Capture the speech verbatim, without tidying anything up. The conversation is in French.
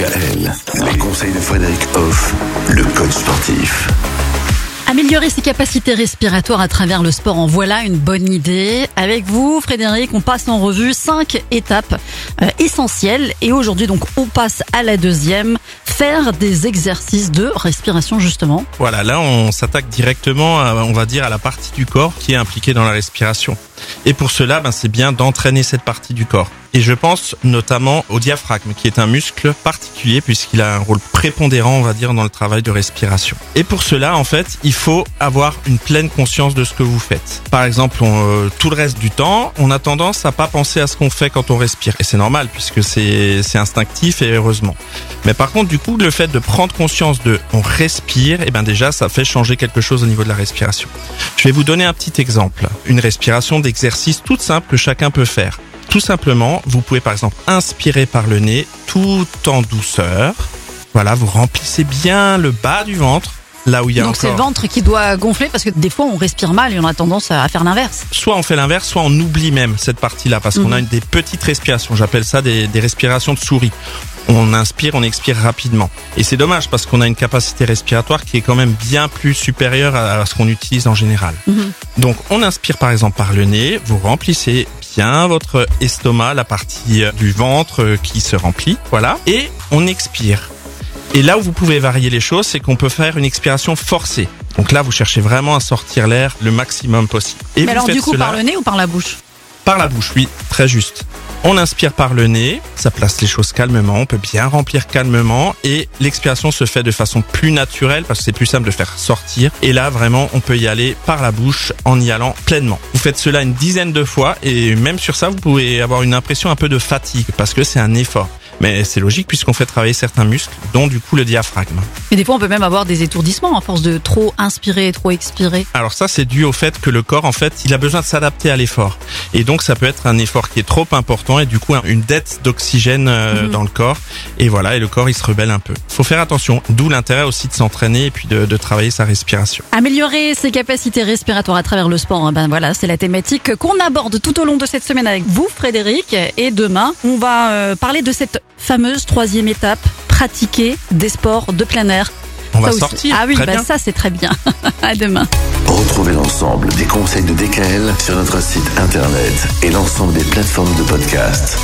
D K L, les conseils de Frédéric Hoff, le coach sportif. Améliorer ses capacités respiratoires à travers le sport, en voilà une bonne idée. Avec vous, Frédéric, on passe en revue cinq étapes essentielles. Et aujourd'hui, donc, on passe à la deuxième, faire des exercices de respiration, justement. Voilà, là, on s'attaque directement, à, on va dire, à la partie du corps qui est impliquée dans la respiration. Et pour cela, ben, c'est bien d'entraîner cette partie du corps. Et je pense notamment au diaphragme, qui est un muscle particulier puisqu'il a un rôle prépondérant, on va dire, dans le travail de respiration. Et pour cela, en fait, il faut avoir une pleine conscience de ce que vous faites. Par exemple, on, euh, tout le reste du temps, on a tendance à pas penser à ce qu'on fait quand on respire. Et c'est normal puisque c'est, c'est instinctif et heureusement. Mais par contre, du coup, le fait de prendre conscience de on respire, eh ben déjà, ça fait changer quelque chose au niveau de la respiration. Je vais vous donner un petit exemple. Une respiration d'exercice toute simple que chacun peut faire. Tout simplement, vous pouvez par exemple inspirer par le nez tout en douceur. Voilà, vous remplissez bien le bas du ventre, là où il y a donc encore... Donc c'est le ventre qui doit gonfler parce que des fois on respire mal et on a tendance à faire l'inverse. Soit on fait l'inverse, soit on oublie même cette partie-là parce mmh. qu'on a des petites respirations, j'appelle ça des, des respirations de souris. On inspire, on expire rapidement. Et c'est dommage parce qu'on a une capacité respiratoire qui est quand même bien plus supérieure à ce qu'on utilise en général. Mmh. Donc on inspire par exemple par le nez, vous remplissez bien votre estomac, la partie du ventre qui se remplit, voilà, et on expire. Et là où vous pouvez varier les choses, c'est qu'on peut faire une expiration forcée. Donc là, vous cherchez vraiment à sortir l'air le maximum possible. Et mais vous alors faites du coup, cela... par le nez ou par la bouche ? Par la bouche, oui, très juste. On inspire par le nez, ça place les choses calmement, on peut bien remplir calmement et l'expiration se fait de façon plus naturelle parce que c'est plus simple de faire sortir. Et là, vraiment, on peut y aller par la bouche en y allant pleinement. Vous faites cela une dizaine de fois et même sur ça, vous pouvez avoir une impression un peu de fatigue parce que c'est un effort. Mais c'est logique puisqu'on fait travailler certains muscles, dont du coup le diaphragme. Et des fois, on peut même avoir des étourdissements à force de trop inspirer, trop expirer. Alors ça, c'est dû au fait que le corps, en fait, il a besoin de s'adapter à l'effort. Et donc, ça peut être un effort qui est trop important et du coup, une dette d'oxygène mmh. dans le corps. Et voilà, et le corps, il se rebelle un peu. Faut faire attention, d'où l'intérêt aussi de s'entraîner et puis de, de travailler sa respiration. Améliorer ses capacités respiratoires à travers le sport, ben voilà, c'est la thématique qu'on aborde tout au long de cette semaine avec vous, Frédéric. Et demain, on va euh, parler de cette fameuse troisième étape, pratiquer des sports de plein air. On ça va sortir. Ah oui, très bah bien. Ça c'est très bien. À demain. Retrouvez l'ensemble des conseils de D K L sur notre site internet et l'ensemble des plateformes de podcast.